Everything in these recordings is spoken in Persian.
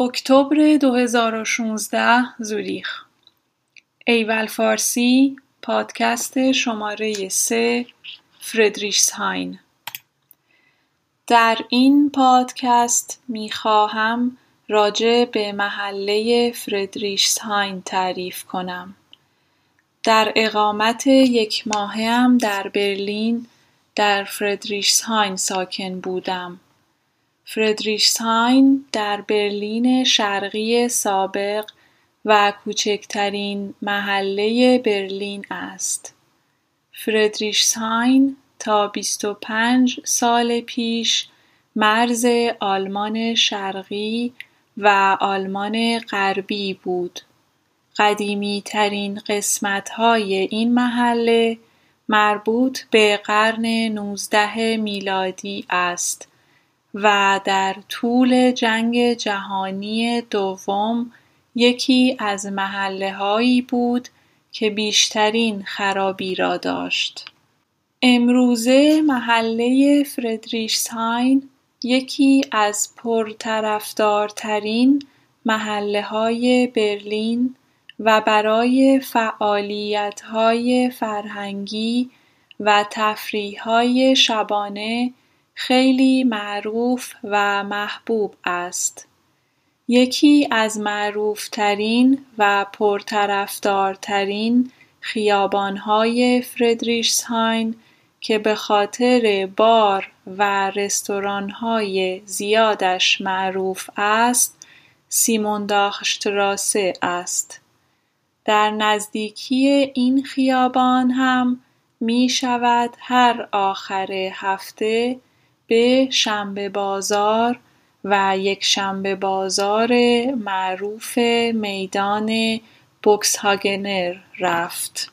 اکتبر 2016 زوریخ. ایول فارسی، پادکست شماره 3، فریدریشسهاین. در این پادکست میخواهم راجع به محله فریدریشسهاین تعریف کنم. در اقامت یک ماهه ام در برلین در فریدریشسهاین ساکن بودم. فریدریشسهاین در برلین شرقی سابق و کوچکترین محله برلین است. فریدریشسهاین تا 25 سال پیش مرز آلمان شرقی و آلمان غربی بود. قدیمی ترین قسمت های این محله مربوط به قرن 19 میلادی است و در طول جنگ جهانی دوم یکی از محله‌هایی بود که بیشترین خرابی را داشت. امروزه محله فریدریشسهاین یکی از پرطرفدارترین محله‌های برلین و برای فعالیت‌های فرهنگی و تفریح‌های شبانه خیلی معروف و محبوب است. یکی از معروفترین و پرطرفدارترین خیابانهای فریدریشسهاین که به خاطر بار و رستورانهای زیادش معروف است، سیمونداخشتراسه است. در نزدیکی این خیابان هم می شود هر آخر هفته به شنبه بازار و یک شنبه بازار معروف میدان بوکسهاگنر رفت.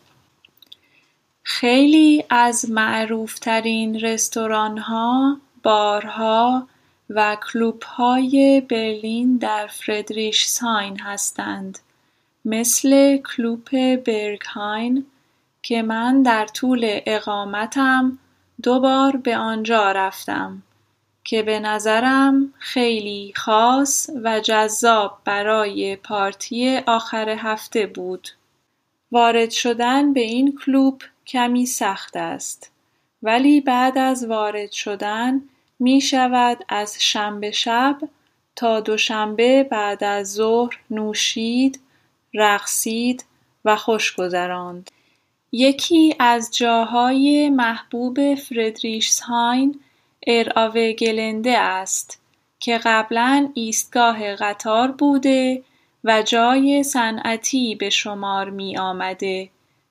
خیلی از معروفترین رستورانها، بارها و کلوبهای برلین در فریدریشسهاین هستند، مثل کلوب برگهاین که من در طول اقامتم 2 بار به آنجا رفتم که به نظرم خیلی خاص و جذاب برای پارتی آخر هفته بود. وارد شدن به این کلوب کمی سخت است، ولی بعد از وارد شدن می شود از شنبه شب تا دوشنبه بعد از ظهر نوشید، رقصید و خوش گذراند. یکی از جاهای محبوب فریدریشسهاین RAW-Gelände است که قبلا ایستگاه قطار بوده و جای صنعتی به شمار می آمده،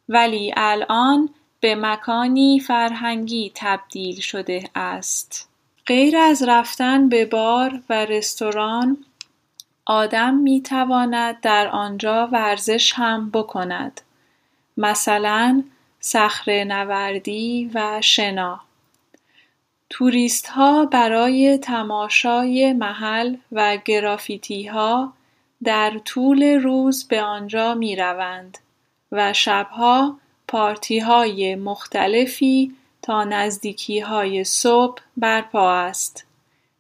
ولی الان به مکانی فرهنگی تبدیل شده است. غیر از رفتن به بار و رستوران، آدم می تواند در آنجا ورزش هم بکند، مثلا صخره‌نوردی و شنا. توریست ها برای تماشای محل و گرافیتی ها در طول روز به آنجا می روند و شبها پارتی های مختلفی تا نزدیکی های صبح برپا است.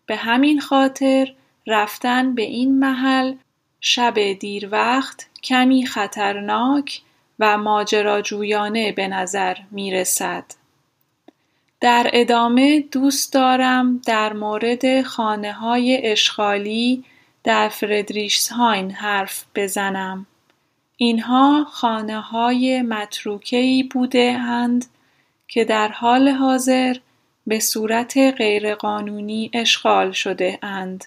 به همین خاطر رفتن به این محل شب دیر وقت کمی خطرناک و ماجراجویانه به نظر می رسد. در ادامه دوست دارم در مورد خانه‌های اشغالی در فریدریشسهاین حرف بزنم. اینها خانه‌های متروکه‌ای بوده‌اند که در حال حاضر به صورت غیرقانونی اشغال شده‌اند.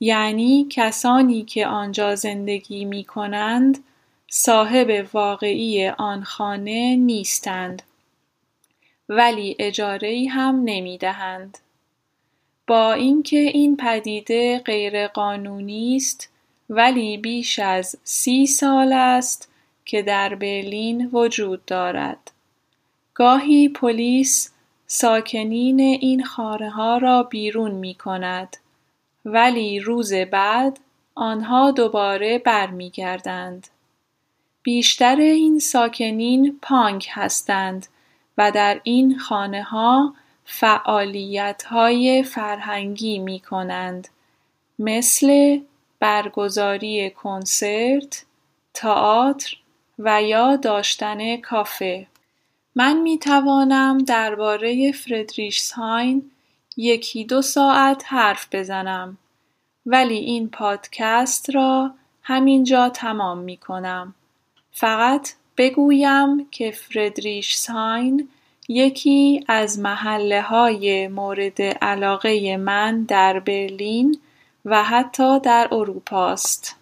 یعنی کسانی که آنجا زندگی می‌کنند صاحب واقعی آن خانه نیستند، ولی اجاره‌ای هم نمی‌دهند. با اینکه این پدیده غیرقانونی است، ولی بیش از 30 سال است که در برلین وجود دارد. گاهی پلیس ساکنین این خانه‌ها را بیرون می‌کند، ولی روز بعد آنها دوباره برمیگردند. بیشتر این ساکنین پانک هستند و در این خانه‌ها فعالیت‌های فرهنگی می‌کنند، مثل برگزاری کنسرت، تئاتر و یا داشتن کافه. من می توانم درباره فریدریشسهاین یکی دو ساعت حرف بزنم، ولی این پادکست را همینجا تمام می کنم. فقط بگویم که فریدریشسهاین یکی از محله‌های مورد علاقه من در برلین و حتی در اروپا است.